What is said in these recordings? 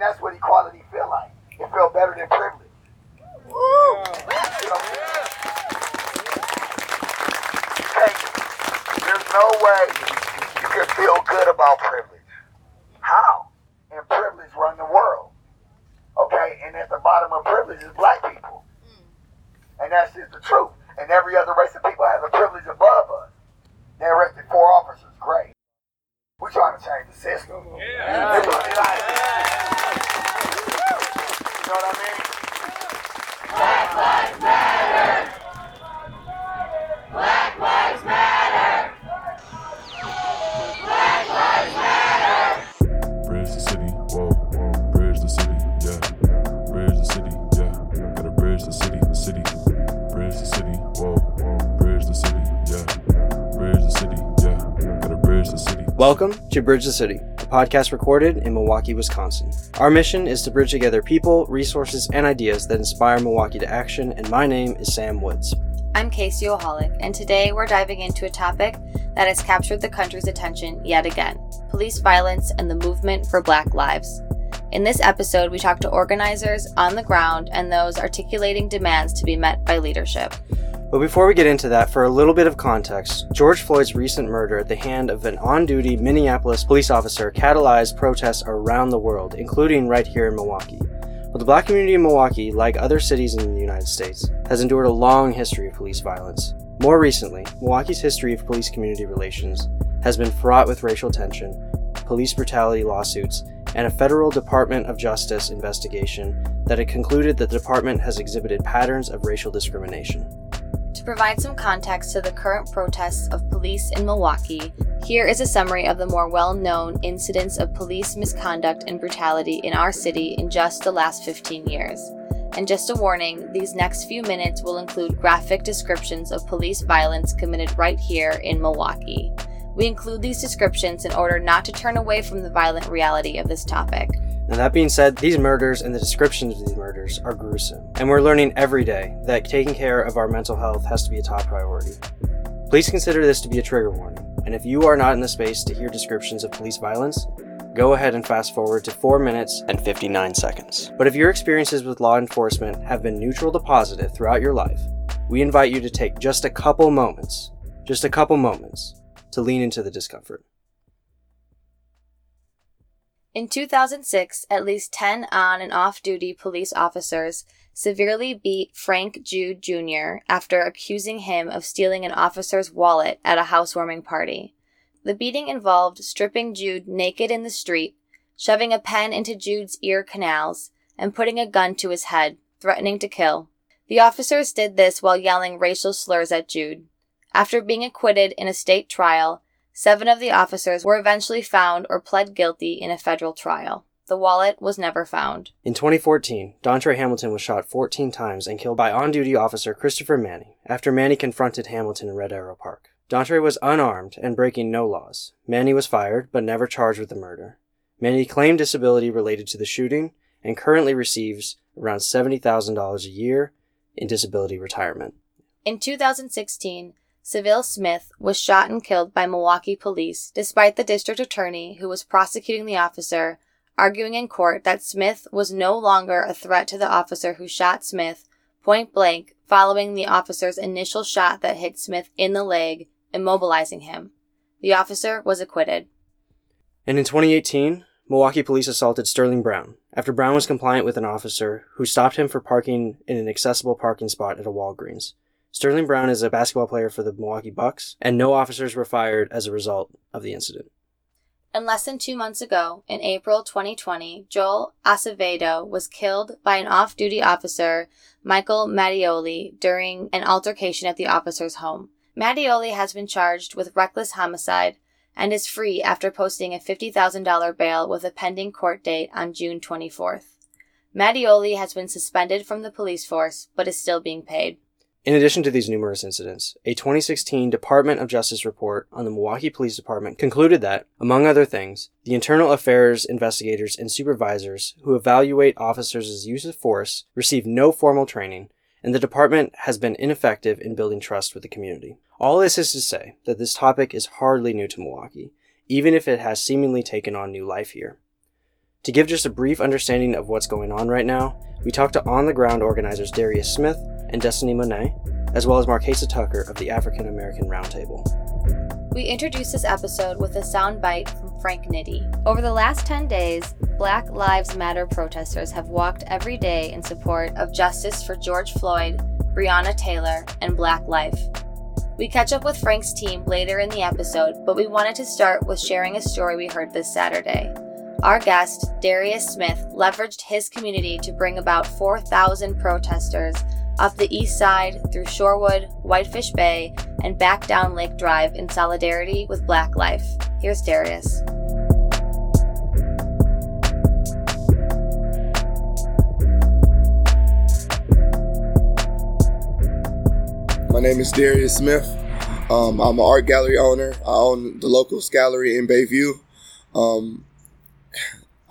And that's what equality felt like. It felt better than privilege. Woo! You know, there's no way you can feel good about privilege. How? And privilege run the world. Okay? And at the bottom of privilege is black people. And that's just the truth. And every other race of people has a privilege above us. They arrested 4 officers. Great. We're trying to change the system. Yeah. Like, you know what I mean? Black Lives Matter! Black Lives Matter! Black Lives Matter! Bridge the city, whoa, bridge the city, yeah. Bridge the city, yeah. Gotta bridge the city, city. Bridge the city, whoa, bridge the city, yeah. Bridge the city, yeah. Gotta bridge the city. Welcome to Bridge the City, a podcast recorded in Milwaukee, Wisconsin. Our mission is to bridge together people, resources, and ideas that inspire Milwaukee to action, and my name is Sam Woods. I'm Casey O'Hollick, and today we're diving into a topic that has captured the country's attention yet again, police violence and the movement for Black lives. In this episode, we talk to organizers on the ground and those articulating demands to be met by leadership. But before we get into that, for a little bit of context, George Floyd's recent murder at the hand of an on-duty Minneapolis police officer catalyzed protests around the world, including right here in Milwaukee. But the Black community in Milwaukee, like other cities in the United States, has endured a long history of police violence. More recently, Milwaukee's history of police-community relations has been fraught with racial tension, police brutality lawsuits, and a federal Department of Justice investigation that had concluded that the department has exhibited patterns of racial discrimination. To provide some context to the current protests of police in Milwaukee, here is a summary of the more well-known incidents of police misconduct and brutality in our city in just the last 15 years. And just a warning, these next few minutes will include graphic descriptions of police violence committed right here in Milwaukee. We include these descriptions in order not to turn away from the violent reality of this topic. Now that being said, these murders and the descriptions of these murders are gruesome, and we're learning every day that taking care of our mental health has to be a top priority. Please consider this to be a trigger warning, and if you are not in the space to hear descriptions of police violence, go ahead and fast forward to 4 minutes and 59 seconds. But if your experiences with law enforcement have been neutral to positive throughout your life, we invite you to take just a couple moments to lean into the discomfort. In 2006, at least 10 on- and off-duty police officers severely beat Frank Jude Jr. after accusing him of stealing an officer's wallet at a housewarming party. The beating involved stripping Jude naked in the street, shoving a pen into Jude's ear canals, and putting a gun to his head, threatening to kill. The officers did this while yelling racial slurs at Jude. After being acquitted in a state trial, 7 of the officers were eventually found or pled guilty in a federal trial. The wallet was never found. In 2014, Dontre Hamilton was shot 14 times and killed by on-duty officer Christopher Manny after Manny confronted Hamilton in Red Arrow Park. Dontre was unarmed and breaking no laws. Manny was fired, but never charged with the murder. Manny claimed disability related to the shooting and currently receives around $70,000 a year in disability retirement. In 2016, Seville Smith was shot and killed by Milwaukee police, despite the district attorney who was prosecuting the officer arguing in court that Smith was no longer a threat to the officer who shot Smith point blank following the officer's initial shot that hit Smith in the leg, immobilizing him. The officer was acquitted. And in 2018, Milwaukee police assaulted Sterling Brown after Brown was compliant with an officer who stopped him for parking in an accessible parking spot at a Walgreens. Sterling Brown is a basketball player for the Milwaukee Bucks, and no officers were fired as a result of the incident. And less than 2 months ago, in April 2020, Joel Acevedo was killed by an off-duty officer, Michael Mattioli, during an altercation at the officer's home. Mattioli has been charged with reckless homicide and is free after posting a $50,000 bail with a pending court date on June 24th. Mattioli has been suspended from the police force, but is still being paid. In addition to these numerous incidents, a 2016 Department of Justice report on the Milwaukee Police Department concluded that, among other things, the internal affairs investigators and supervisors who evaluate officers' use of force receive no formal training, and the department has been ineffective in building trust with the community. All this is to say that this topic is hardly new to Milwaukee, even if it has seemingly taken on new life here. To give just a brief understanding of what's going on right now, we talked to on-the-ground organizers Darius Smith and Destiny Monet, as well as Marquesa Tucker of the African American Roundtable. We introduced this episode with a soundbite from Frank Nitty. Over the last 10 days, Black Lives Matter protesters have walked every day in support of justice for George Floyd, Breonna Taylor, and Black life. We catch up with Frank's team later in the episode, but we wanted to start with sharing a story we heard this Saturday. Our guest, Darius Smith, leveraged his community to bring about 4,000 protesters up the east side through Shorewood, Whitefish Bay, and back down Lake Drive in solidarity with Black life. Here's Darius. My name is Darius Smith. I'm an art gallery owner. I own the Locals Gallery in Bayview.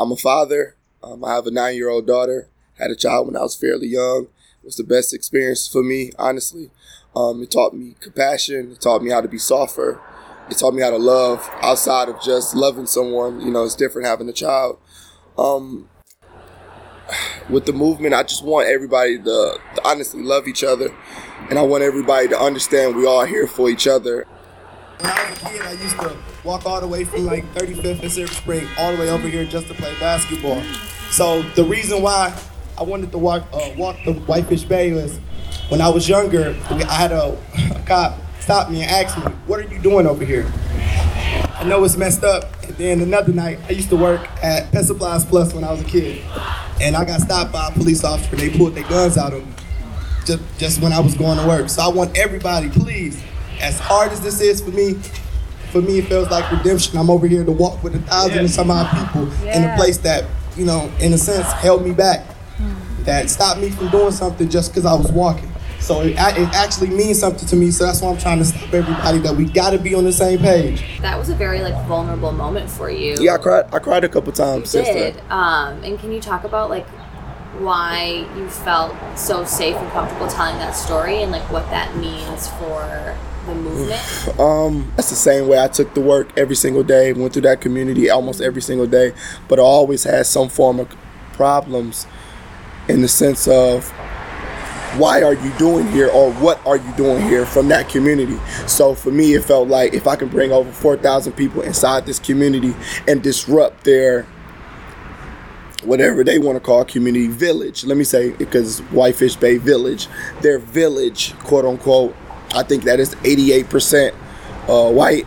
I'm a father. I have a 9-year-old daughter. Had a child when I was fairly young. It was the best experience for me, honestly. It taught me compassion. It taught me how to be softer. It taught me how to love outside of just loving someone. You know, it's different having a child. With the movement, I just want everybody to honestly love each other. And I want everybody to understand we all here for each other. When I was a kid, I used to walk all the way from like 35th and Silver Spring all the way over here just to play basketball. So the reason why I wanted to walk the Whitefish Bay was when I was younger, I had a cop stop me and ask me, "What are you doing over here?" I know it's messed up. And then another night, I used to work at Pet Supplies Plus when I was a kid. And I got stopped by a police officer. They pulled their guns out on me just when I was going to work. So I want everybody, please, as hard as this is for me it feels like redemption. I'm over here to walk with 1,000 and some odd people in a place that, you know, in a sense held me back, that stopped me from doing something just because I was walking. So it actually means something to me, so that's why I'm trying to stop everybody, that we gotta be on the same page. That was a very vulnerable moment for you. Yeah, I cried a couple times. You did. And can you talk about why you felt so safe and comfortable telling that story and what that means for the movement? That's the same way I took to work every single day, went through that community almost every single day, but I always had some form of problems in the sense of why are you doing here or what are you doing here from that community. So for me, it felt like if I can bring over 4,000 people inside this community and disrupt their whatever they want to call community village. Let me say, because Whitefish Bay Village, their village, quote unquote, I think that is 88% white.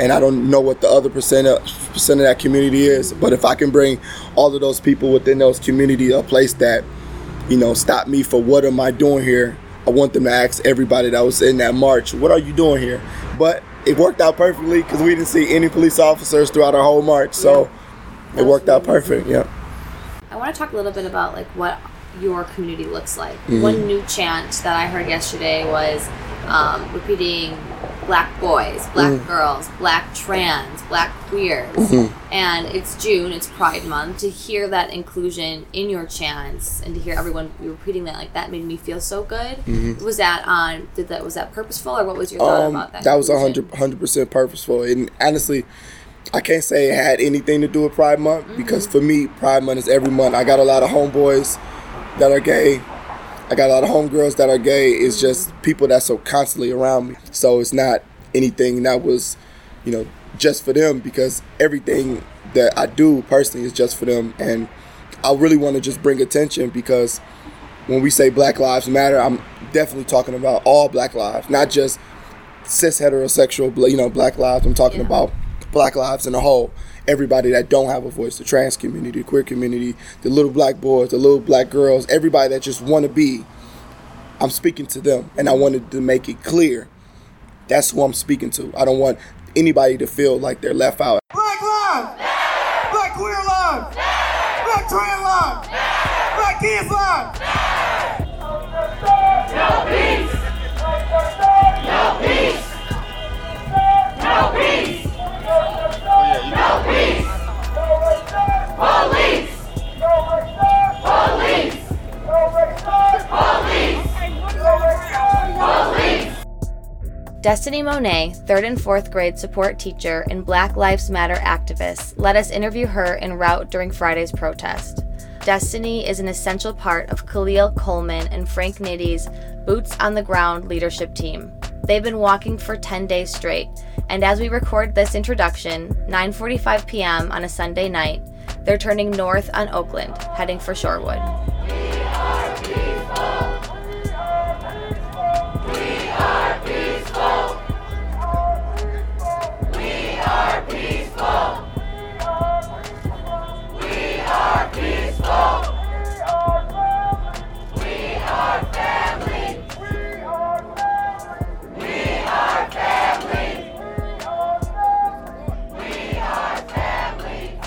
And I don't know what the other percent of that community is. But if I can bring all of those people within those community a place that, you know, stop me for what am I doing here? I want them to ask everybody that was in that march, what are you doing here? But it worked out perfectly because we didn't see any police officers throughout our whole march. So it worked out perfect. Yeah. I want to talk a little bit about what your community looks like. Mm-hmm. One new chant that I heard yesterday was repeating Black boys, Black girls, Black trans, Black queers. Mm-hmm. And it's June, it's Pride Month. To hear that inclusion in your chants and to hear everyone repeating that, that made me feel so good. Mm-hmm. Was that was that purposeful, or what was your thought about that? That was 100% purposeful. And honestly, I can't say it had anything to do with Pride Month, because for me, Pride Month is every month. I got a lot of homeboys that are gay. I got a lot of homegirls that are gay. It's just people that's so constantly around me. So it's not anything that was, you know, just for them, because everything that I do personally is just for them. And I really want to just bring attention, because when we say Black Lives Matter, I'm definitely talking about all Black lives, not just cis heterosexual, you know, Black lives. I'm talking about Black lives in a whole, everybody that don't have a voice, the trans community, the queer community, the little Black boys, the little Black girls, everybody that just want to be, I'm speaking to them. And I wanted to make it clear, that's who I'm speaking to. I don't want anybody to feel like they're left out. Black lives! Yeah! Black queer lives! Yeah! Black trans lives! Yeah! Black kids lives! Yeah! No peace! No peace! No peace! No peace! No peace! Police! Police! Police! Police! Destiny Monet, 3rd and 4th grade support teacher and Black Lives Matter activist, let us interview her en route during Friday's protest. Destiny is an essential part of Khalil Coleman and Frank Nitty's boots-on-the-ground leadership team. They've been walking for 10 days straight, and as we record this introduction, 9:45 p.m. on a Sunday night, they're turning north on Oakland, heading for Shorewood.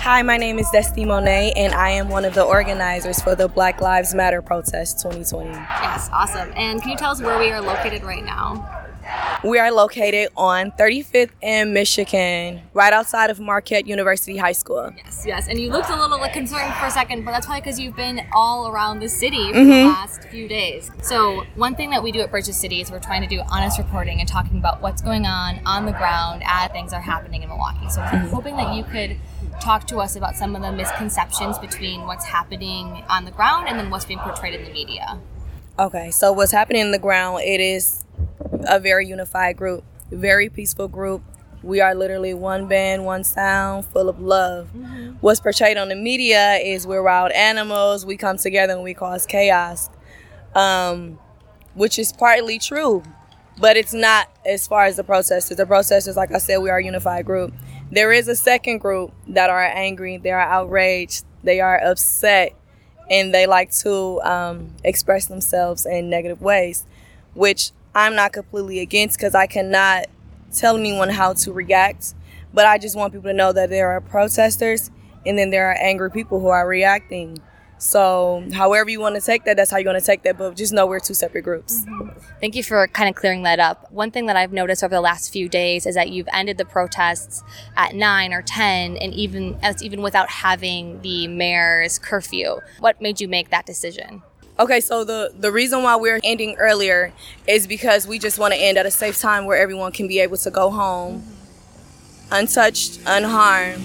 Hi, my name is Destiny Monet, and I am one of the organizers for the Black Lives Matter protest 2020. Yes, awesome. And can you tell us where we are located right now? We are located on 35th and Michigan, right outside of Marquette University High School. Yes. And you looked a little concerned for a second, but that's probably because you've been all around the city for the last few days. So one thing that we do at Bridge the City is we're trying to do honest reporting and talking about what's going on the ground as things are happening in Milwaukee. So I'm hoping that you could talk to us about some of the misconceptions between what's happening on the ground and then what's being portrayed in the media. Okay, so what's happening on the ground, it is a very unified group, very peaceful group. We are literally one band, one sound, full of love. Mm-hmm. What's portrayed on the media is we're wild animals, we come together and we cause chaos, which is partly true, but it's not as far as the protesters. The protesters, like I said, we are a unified group. There is a second group that are angry, they are outraged, they are upset, and they like to express themselves in negative ways, which I'm not completely against because I cannot tell anyone how to react, but I just want people to know that there are protesters and then there are angry people who are reacting. So however you want to take that, that's how you're going to take that. But just know we're two separate groups. Mm-hmm. Thank you for kind of clearing that up. One thing that I've noticed over the last few days is that you've ended the protests at 9 or 10, and even without having the mayor's curfew. What made you make that decision? Okay, so the reason why we're ending earlier is because we just want to end at a safe time where everyone can be able to go home, untouched, unharmed.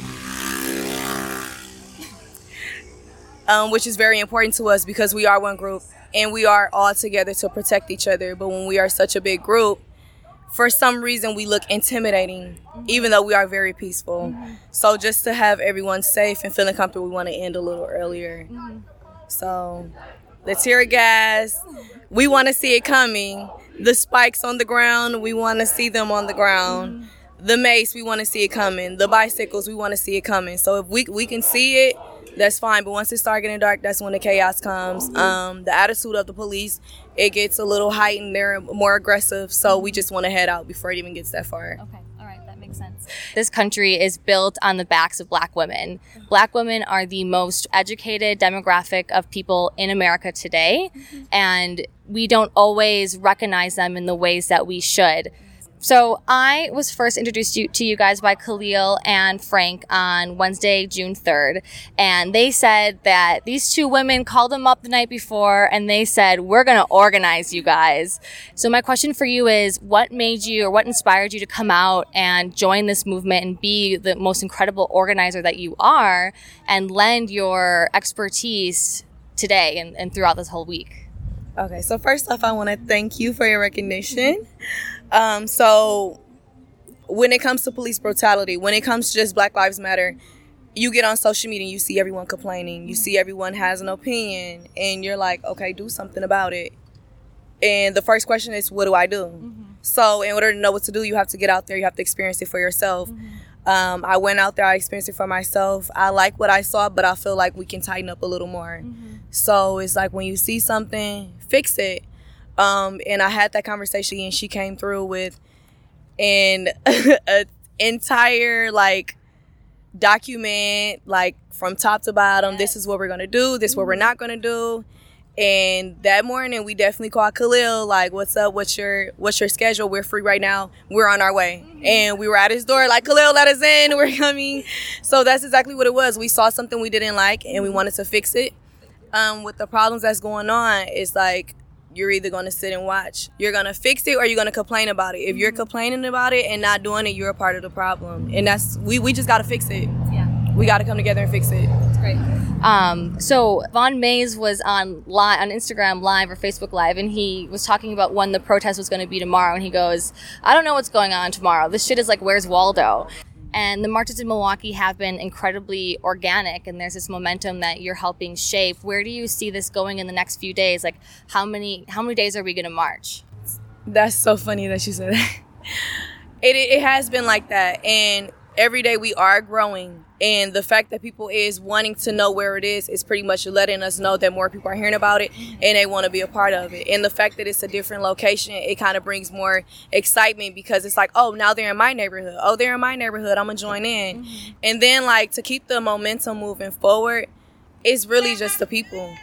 Which is very important to us because we are one group and we are all together to protect each other. But when we are such a big group, for some reason we look intimidating, even though we are very peaceful. Mm-hmm. So just to have everyone safe and feeling comfortable, we want to end a little earlier. Mm-hmm. So the tear gas, we want to see it coming. The spikes on the ground, we want to see them on the ground. Mm-hmm. The mace, we want to see it coming. The bicycles, we want to see it coming. So if we can see it, that's fine, but once it starts getting dark, that's when the chaos comes. The attitude of the police, it gets a little heightened. They're more aggressive, so we just want to head out before it even gets that far. Okay. Sense. This country is built on the backs of Black women. Black women are the most educated demographic of people in America today, and we don't always recognize them in the ways that we should. So I was first introduced to you guys by Khalil and Frank on Wednesday, June 3rd, and they said that these two women called them up the night before and they said, we're going to organize you guys. So my question for you is, what made you or what inspired you to come out and join this movement and be the most incredible organizer that you are and lend your expertise today and throughout this whole week? Okay, so first off, I want to thank you for your recognition. So when it comes to police brutality, when it comes to just Black Lives Matter, you get on social media and you see everyone complaining. You see everyone has an opinion and you're like, okay, do something about it. And the first question is, what do I do? Mm-hmm. So in order to know what to do, you have to get out there. You have to experience it for yourself. Mm-hmm. I went out there. I experienced it for myself. I like what I saw, but I feel like we can tighten up a little more. Mm-hmm. So it's like when you see something, fix it. And I had that conversation and she came through with an entire document, from top to bottom. Yes. This is what we're going to do. This is what we're not going to do. And that morning we definitely called Khalil, what's up? What's your schedule? We're free right now. We're on our way. Mm-hmm. And we were at his door, Khalil, let us in. We're coming. So that's exactly what it was. We saw something we didn't like and we wanted to fix it. With the problems that's going on, it's you're either going to sit and watch. You're going to fix it or you're going to complain about it. If you're complaining about it and not doing it, you're a part of the problem. And that's we just got to fix it. Yeah. We got to come together and fix it. That's great. So Von Mays was on Instagram Live or Facebook Live, and he was talking about when the protest was going to be tomorrow. And he goes, I don't know what's going on tomorrow. This shit is like, where's Waldo? And the marches in Milwaukee have been incredibly organic, and there's this momentum that you're helping shape. Where do you see this going in the next few days? Like, how many days are we going to march? That's so funny that you said that. It has been like that, and every day we are growing. And the fact that people is wanting to know where it is pretty much letting us know that more people are hearing about it and they want to be a part of it. And the fact that it's a different location, it kind of brings more excitement because it's like, oh, now they're in my neighborhood. Oh, they're in my neighborhood. I'm going to join in. Mm-hmm. And then, like, to keep the momentum moving forward, it's really just the people.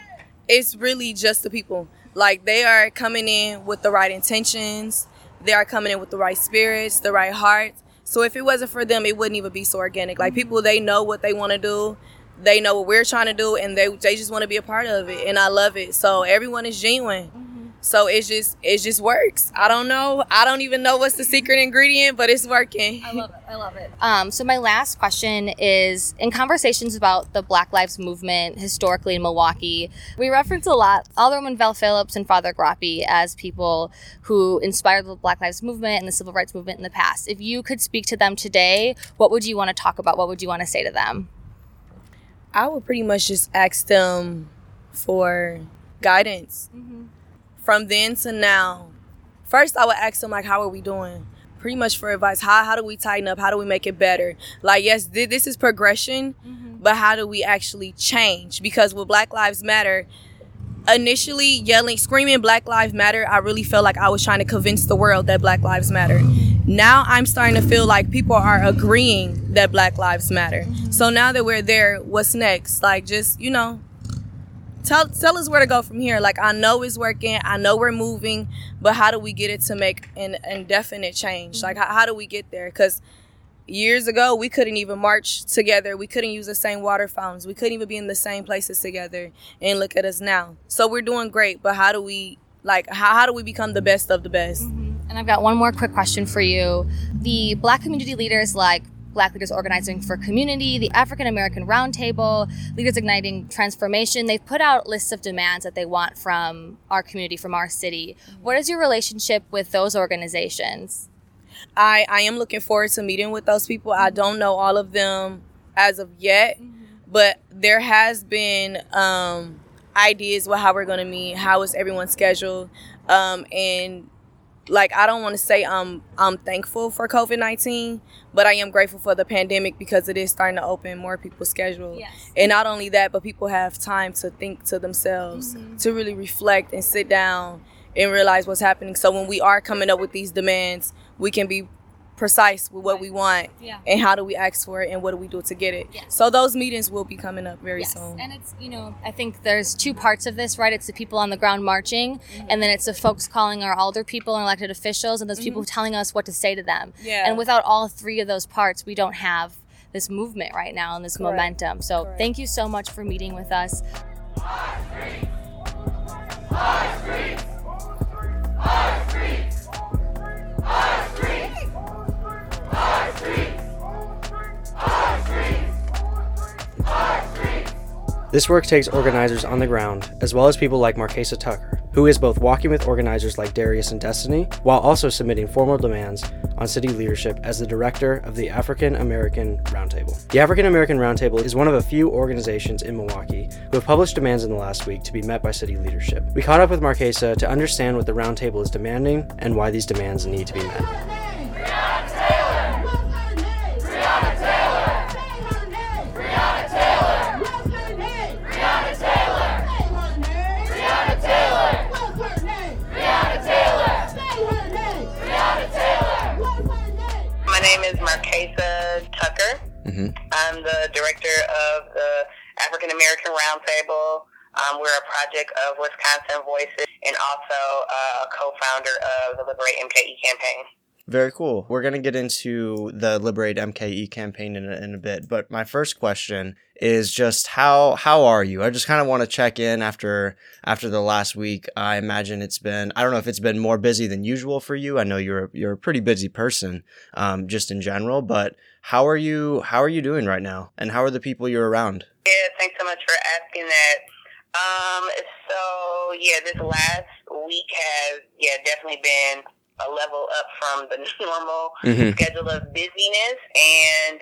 It's really just the people. Like, they are coming in with the right intentions. They are coming in with the right spirits, the right hearts. So if it wasn't for them, it wouldn't even be so organic. Like, people, they know what they want to do. They know what we're trying to do, and they just want to be a part of it. And I love it. So everyone is genuine. Mm-hmm. So it just works. I don't know. I don't even know what's the secret ingredient, but it's working. I love it. So my last question is, in conversations about the Black Lives Movement historically in Milwaukee, we reference a lot Alderman Val Phillips and Father Grappi as people who inspired the Black Lives Movement and the Civil Rights Movement in the past. If you could speak to them today, what would you want to talk about? What would you want to say to them? I would pretty much just ask them for guidance. Mm-hmm. From then to now. First, I would ask them, like, how are we doing? Pretty much for advice. How do we tighten up? How do we make it better? Like, yes, this is progression, mm-hmm. but how do we actually change? Because with Black Lives Matter, initially yelling, screaming Black Lives Matter, I really felt like I was trying to convince the world that Black Lives Matter. Now I'm starting to feel like people are agreeing that Black Lives Matter. Mm-hmm. So now that we're there, what's next? Like, just, you know, tell us where to go from here. Like, I know it's working. I know we're moving. But how do we get it to make an indefinite change? Like, how do we get there? Because years ago, we couldn't even march together. We couldn't use the same water fountains. We couldn't even be in the same places together. And look at us now. So we're doing great. But how do we, like, how do we become the best of the best? Mm-hmm. And I've got one more quick question for you. The Black community leaders like Black Leaders Organizing for Community, the African American Roundtable, Leaders Igniting Transformation. They've put out lists of demands that they want from our community, from our city. What is your relationship with those organizations? I am looking forward to meeting with those people. I don't know all of them as of yet, but there has been ideas with how we're going to meet, how is everyone scheduled, and like, I don't want to say I'm thankful for COVID-19, but I am grateful for the pandemic because it is starting to open more people's schedule. Yes. And not only that, but people have time to think to themselves, mm-hmm. to really reflect and sit down and realize what's happening. So when we are coming up with these demands, we can be precise with what we want and how do we ask for it and what do we do to get it. Yes. So those meetings will be coming up very soon. And it's, you know, I think there's two parts of this, right? It's the people on the ground marching and then it's the folks calling our alder people and elected officials and those people telling us what to say to them. Yeah. And without all three of those parts, we don't have this movement right now and this momentum. So thank you so much for meeting with us. This work takes organizers on the ground, as well as people like Marquesa Tucker, who is both walking with organizers like Darius and Destiny, while also submitting formal demands on city leadership as the director of the African American Roundtable. The African American Roundtable is one of a few organizations in Milwaukee who have published demands in the last week to be met by city leadership. We caught up with Marquesa to understand what the Roundtable is demanding and why these demands need to be met. Marquesa Tucker. Mm-hmm. I'm the director of the African American Roundtable. We're a project of Wisconsin Voices and also a co-founder of the Liberate MKE campaign. Very cool. We're going to get into the Liberate MKE campaign in a bit, but my first question is just how are you? I just kind of want to check in after the last week. I imagine it's been, I don't know if it's been more busy than usual for you. I know you're a pretty busy person, just in general, but how are you doing right now? And how are the people you're around? Yeah, thanks so much for asking that. This last week has definitely been a level up from the normal schedule of busyness, and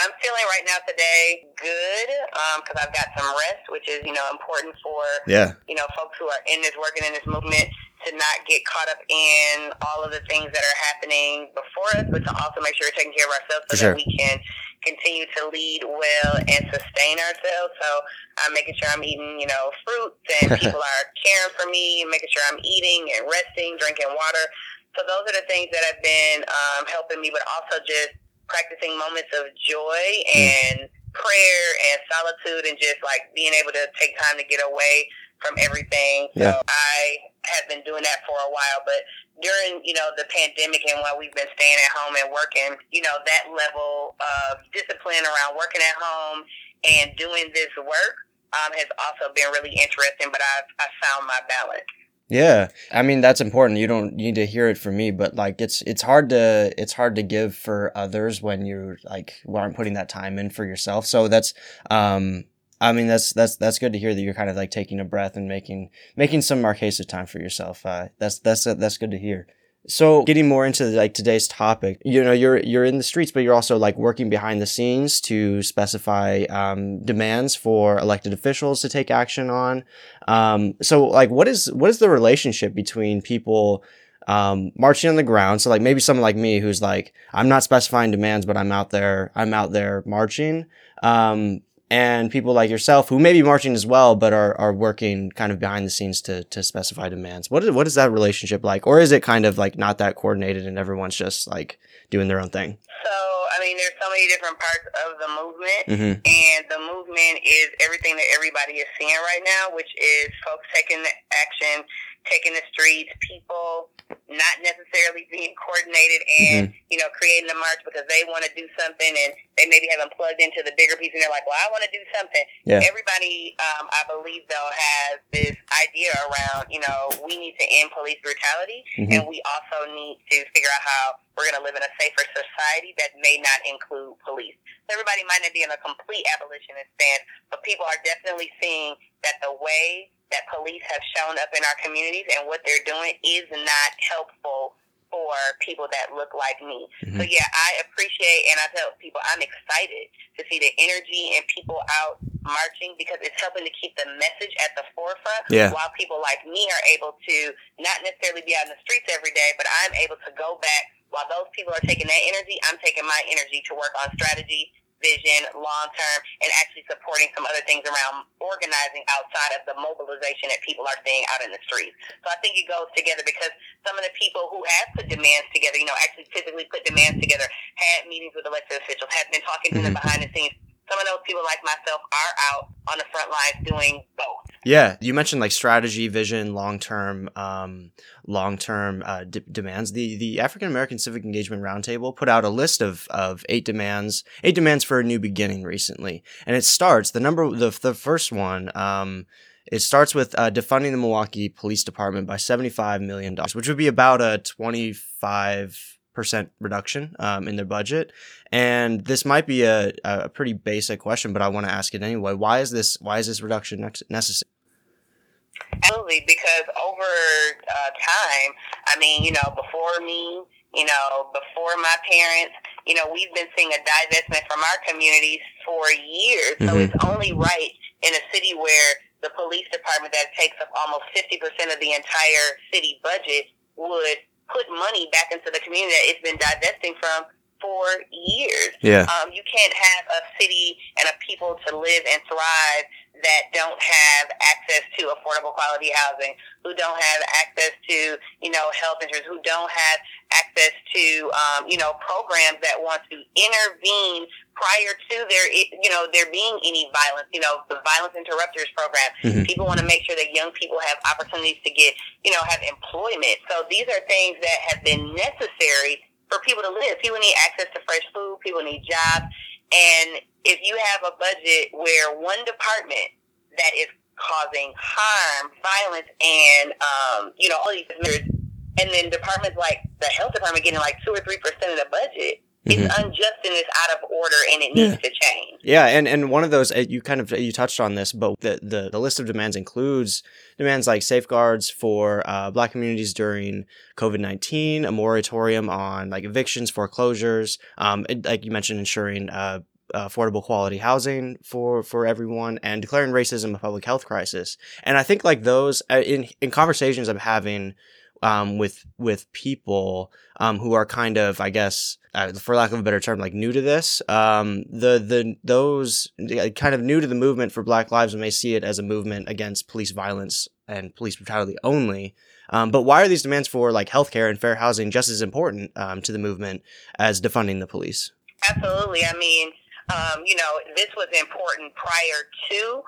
I'm feeling right now today good because I've got some rest, which is important for folks who are in this, working in this movement, to not get caught up in all of the things that are happening before us, but to also make sure we're taking care of ourselves so that we can continue to lead well and sustain ourselves. So I'm making sure I'm eating, fruits, and people are caring for me, and making sure I'm eating and resting, drinking water. So those are the things that have been helping me, but also just practicing moments of joy and prayer and solitude, and just like being able to take time to get away from everything. Yeah. So I have been doing that for a while, but during, the pandemic and while we've been staying at home and working, that level of discipline around working at home and doing this work has also been really interesting, but I found my balance. Yeah. I mean, that's important. You don't need to hear it from me, but like it's hard to give for others when you're like aren't putting that time in for yourself. So that's that's good to hear that you're kind of like taking a breath and making some Marquesa time for yourself. That's good to hear. So getting more into like today's topic, you're in the streets, but you're also like working behind the scenes to specify demands for elected officials to take action on. So like what is the relationship between people marching on the ground? So like maybe someone like me who's like, I'm not specifying demands, but I'm out there marching. And people like yourself who may be marching as well, but are working kind of behind the scenes to specify demands. What is that relationship like? Or is it kind of like not that coordinated and everyone's just like doing their own thing? So, there's so many different parts of the movement, and the movement is everything that everybody is seeing right now, which is folks taking action, taking the streets, people not necessarily being coordinated and, creating a march because they want to do something and they maybe haven't plugged into the bigger piece and they're like, well, I want to do something. Yeah. Everybody, I believe, though, has this idea around, we need to end police brutality and we also need to figure out how we're going to live in a safer society that may not include police. So everybody might not be in a complete abolitionist stance, but people are definitely seeing that the way that police have shown up in our communities and what they're doing is not helpful for people that look like me. So I appreciate, and I tell people I'm excited to see the energy and people out marching because it's helping to keep the message at the forefront while people like me are able to not necessarily be out in the streets every day, but I'm able to go back while those people are taking that energy, I'm taking my energy to work on strategy, vision, long-term, and actually supporting some other things around organizing outside of the mobilization that people are seeing out in the streets. So I think it goes together because some of the people who have put demands together, actually physically put demands together, had meetings with elected officials, have been talking to them behind the scenes. Some of those people like myself are out on the front lines doing both. Yeah. You mentioned like strategy, vision, long-term demands. The African American Civic Engagement Roundtable put out a list of eight demands for a new beginning recently. And it starts, the first one, it starts with defunding the Milwaukee Police Department by $75 million, which would be about a 25% reduction in their budget. And this might be a pretty basic question, but I want to ask it anyway. Why is this reduction necessary? Absolutely, because over time, before me, before my parents, we've been seeing a divestment from our communities for years. So it's only right in a city where the police department that takes up almost 50% of the entire city budget would put money back into the community that it's been divesting from for years. Yeah. You can't have a city and a people to live and thrive that don't have access to affordable quality housing, who don't have access to, health insurance, who don't have access to, programs that want to intervene prior to there being any violence, the Violence Interrupters program. People want to make sure that young people have opportunities to get, have employment. So these are things that have been necessary for people to live. People need access to fresh food. People need jobs. And if you have a budget where one department that is causing harm, violence, and, all these measures, and then departments like the health department getting like 2 or 3% of the budget, mm-hmm. It's unjust and it's out of order and it needs to change. Yeah, and one of those, you touched on this, but the list of demands includes demands like safeguards for Black communities during COVID-19, a moratorium on like evictions, foreclosures, like you mentioned, ensuring affordable quality housing for everyone, and declaring racism a public health crisis. And I think like those, in conversations I'm having with people who are kind of, I guess, for lack of a better term, like new to this, those kind of new to the movement for Black Lives and may see it as a movement against police violence and police brutality only. But why are these demands for like healthcare and fair housing just as important to the movement as defunding the police? Absolutely. I mean, this was important prior to,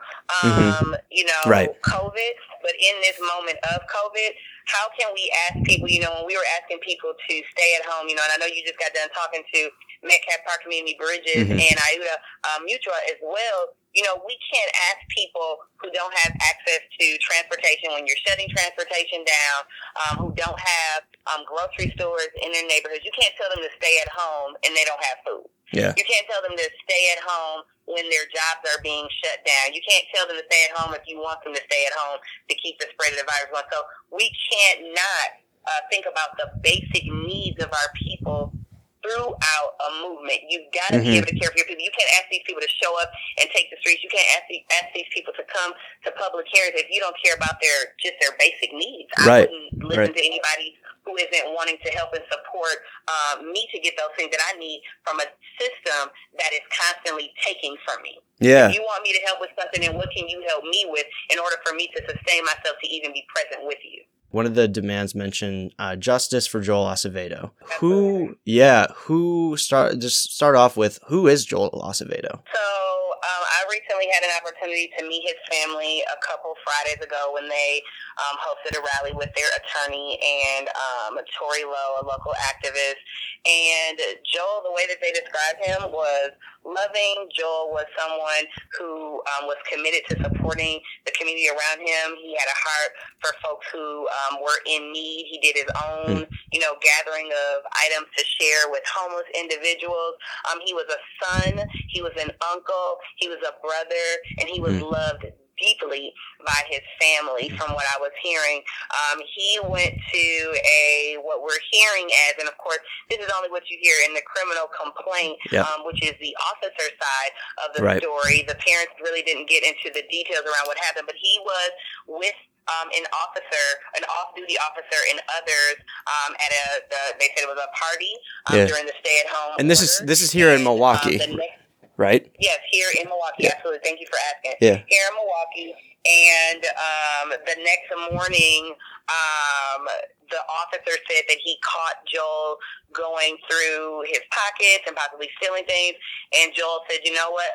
COVID, but in this moment of COVID, how can we ask people, when we were asking people to stay at home, and I know you just got done talking to Metcalf Park Community Bridges mm-hmm. and Iuda Mutual as well, we can't ask people who don't have access to transportation when you're shutting transportation down, who don't have grocery stores in their neighborhoods. You can't tell them to stay at home and they don't have food. Yeah. You can't tell them to stay at home when their jobs are being shut down. You can't tell them to stay at home if you want them to stay at home to keep the spread of the virus going. So we can't not think about the basic needs of our people throughout a movement. You've got to mm-hmm. be able to care for your people. You can't ask these people to show up and take the streets. You can't ask these people to come to public hearings if you don't care about their basic needs. Right. I wouldn't listen to anybody who isn't wanting to help and support me to get those things that I need from a system that is constantly taking from me. Yeah. If you want me to help with something, then what can you help me with in order for me to sustain myself to even be present with you? One of the demands mentioned justice for Joel Acevedo. Start off with, who is Joel Acevedo? So, I recently had an opportunity to meet his family a couple Fridays ago when they hosted a rally with their attorney and Tori Lowe, a local activist. And Joel, the way that they described him was loving. Joel was someone who was committed to supporting the community around him. He had a heart for folks who were in need. He did his own, gathering of items to share with homeless individuals. He was a son. He was an uncle. He was a brother, and he was loved deeply by his family, from what I was hearing. He went to what we're hearing as, and of course, this is only what you hear in the criminal complaint, which is the officer side of the story. The parents really didn't get into the details around what happened, but he was with an officer, an off-duty officer, and others at they said it was a party during the stay-at-home. And this is here in Milwaukee. Right? Yes, here in Milwaukee. Yeah. Absolutely. Thank you for asking. Yeah. Here in Milwaukee. And the next morning, the officer said that he caught Joel going through his pockets and possibly stealing things. And Joel said, you know what?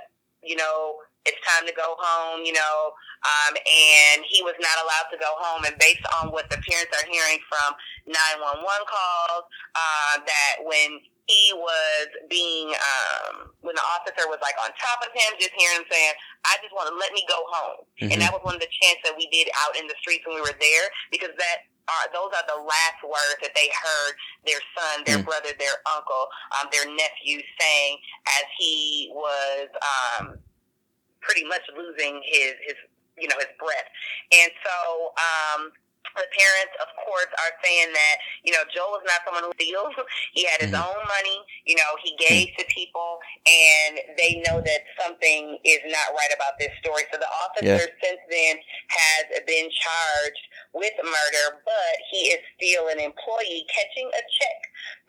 It's time to go home, and he was not allowed to go home. And based on what the parents are hearing from 911 calls, that when he was being, when the officer was like on top of him, just hearing him saying, I just want to let me go home. Mm-hmm. And that was one of the chants that we did out in the streets when we were there, because those are the last words that they heard their son, their brother, their uncle, their nephew saying as he was, pretty much losing his breath. And so, the parents, of course, are saying that, Joel is not someone who steals. He had his own money. He gave to people, and they know that something is not right about this story. So the officer since then has been charged with murder, but he is still an employee catching a check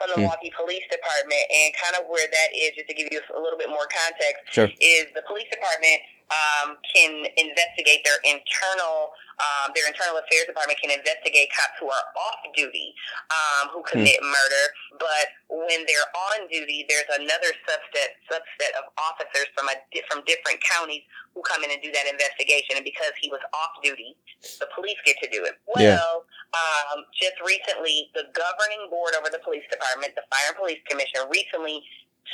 from the Milwaukee Police Department. And kind of where that is, just to give you a little bit more context, is the police department can investigate their internal affairs department can investigate cops who are off duty, who commit murder. But when they're on duty, there's another subset of officers from different counties who come in and do that investigation. And because he was off duty, the police get to do it. Well, Just recently, the governing board over the police department, the Fire and Police Commission, recently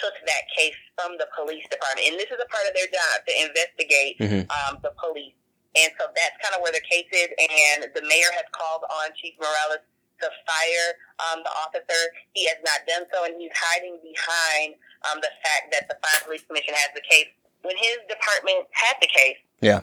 took that case from the police department. And this is a part of their job, to investigate the police. And so that's kind of where the case is. And the mayor has called on Chief Morales to fire the officer. He has not done so, and he's hiding behind the fact that the Fire and Police Commission has the case, when his department had the case and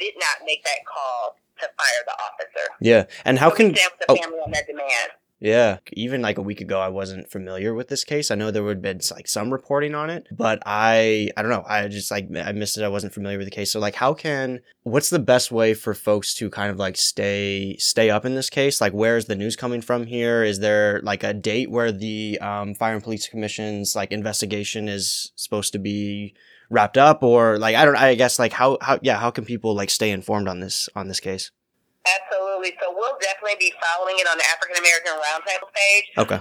did not make that call to fire the officer. Yeah, and how can... the family on that demand. Yeah, even like a week ago, I wasn't familiar with this case. I know there would have been like some reporting on it, but I don't know. I just like, I missed it. I wasn't familiar with the case. So like, how can, what's the best way for folks to kind of like stay up in this case? Like, where's the news coming from here? Is there like a date where the Fire and Police Commission's like investigation is supposed to be wrapped up, or like, how can people like stay informed on this case? Absolutely. So we'll definitely be following it on the African American Roundtable page. Okay.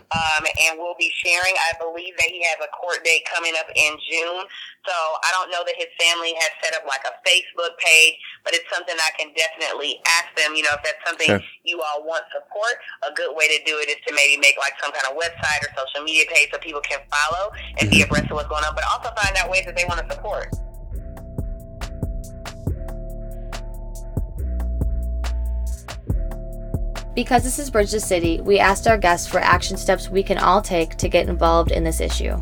And we'll be sharing. I believe that he has a court date coming up in June. So I don't know that his family has set up like a Facebook page, but it's something I can definitely ask them. You know, if that's something you all want support, a good way to do it is to maybe make like some kind of website or social media page so people can follow and be abreast of what's going on, but also find out ways that they want to support. Because this is Bridge the City, we asked our guests for action steps we can all take to get involved in this issue.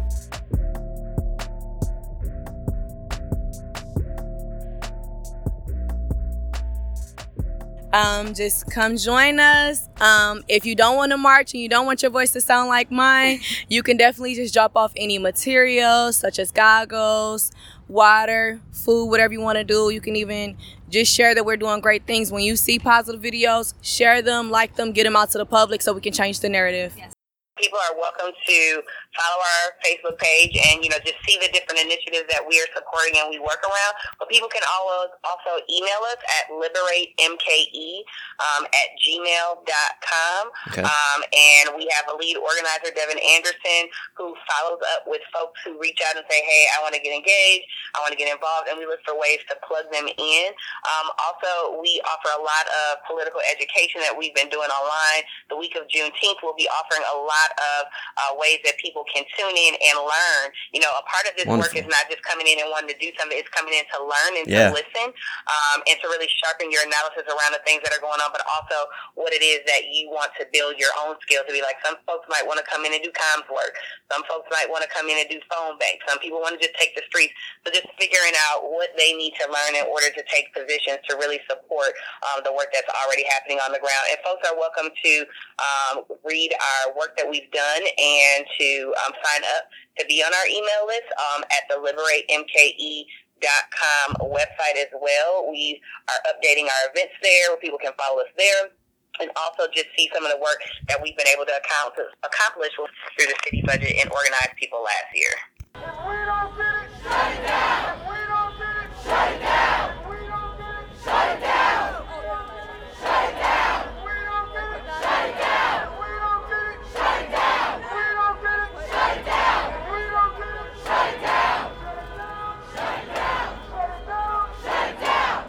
Just come join us. If you don't want to march and you don't want your voice to sound like mine, you can definitely just drop off any materials such as goggles, water, food, whatever you want to do. You can even just share that we're doing great things. When you see positive videos, share them, like them, get them out to the public so we can change the narrative. Yes. People are welcome to follow our Facebook page and, you know, just see the different initiatives that we are supporting and we work around. But people can always also email us at liberatemke @gmail.com. Okay. And we have a lead organizer, Devin Anderson, who follows up with folks who reach out and say, hey, I want to get engaged, I want to get involved, and we look for ways to plug them in. Also, we offer a lot of political education that we've been doing online. The week of Juneteenth, we'll be offering a lot of ways that people can tune in and learn. You know, a part of this work is not just coming in and wanting to do something, it's coming in to learn and to listen, and to really sharpen your analysis around the things that are going on, but also what it is that you want to build your own skill to be like. Some folks might want to come in and do comms work. Some folks might want to come in and do phone bank. Some people want to just take the streets. So just figuring out what they need to learn in order to take positions to really support the work that's already happening on the ground. And folks are welcome to read our work that we've done and to sign up to be on our email list at the liberatemke.com website as well. We are updating our events there where people can follow us there, and also just see some of the work that we've been able to accomplish through the city budget and organize people last year. If we don't get it, shut it down. If we don't get it, shut it down. If we don't get it, shut it down. Shut it down. We don't get it, shut it down. We don't get it, shut it down. We don't get it, shut it down. We don't get it, shut it down. Shut it down. Shut it down.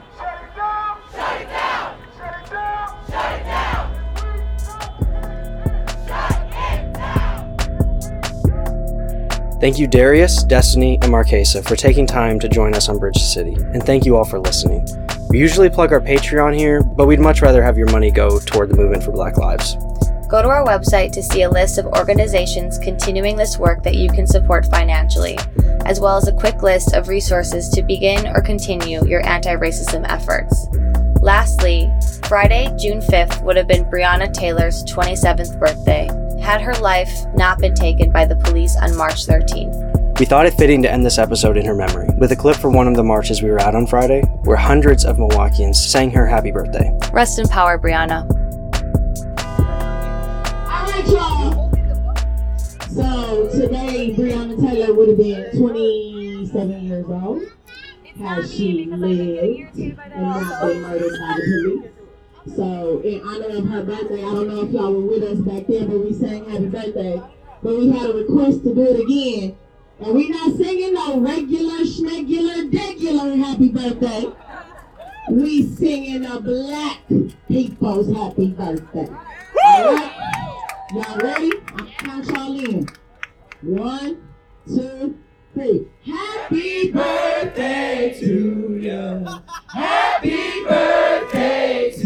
Shut it down. Shut it down. Shut it down. Shut it down. Thank you, Darius, Destiny, and Marquesa for taking time to join us on Bridge the City, and thank you all for listening. We usually plug our Patreon here, but we'd much rather have your money go toward the movement for Black Lives. Go to our website to see a list of organizations continuing this work that you can support financially, as well as a quick list of resources to begin or continue your anti-racism efforts. Lastly, Friday, June 5th would have been Breonna Taylor's 27th birthday, had her life not been taken by the police on March 13th. We thought it fitting to end this episode in her memory with a clip from one of the marches we were at on Friday, where hundreds of Milwaukeeans sang her happy birthday. Rest in power, Breonna. All right, y'all. So today, Breonna Taylor would have been 27 years old. Has she lived and not been murdered by the police. So, in honor of her birthday, I don't know if y'all were with us back then, but we sang happy birthday. But we had a request to do it again. And we not singing no regular, schmegular, degular happy birthday. We singing a black people's happy birthday. All right. Y'all ready? I'll count y'all in. 1, 2, 3. Happy birthday to you. Happy birthday to you.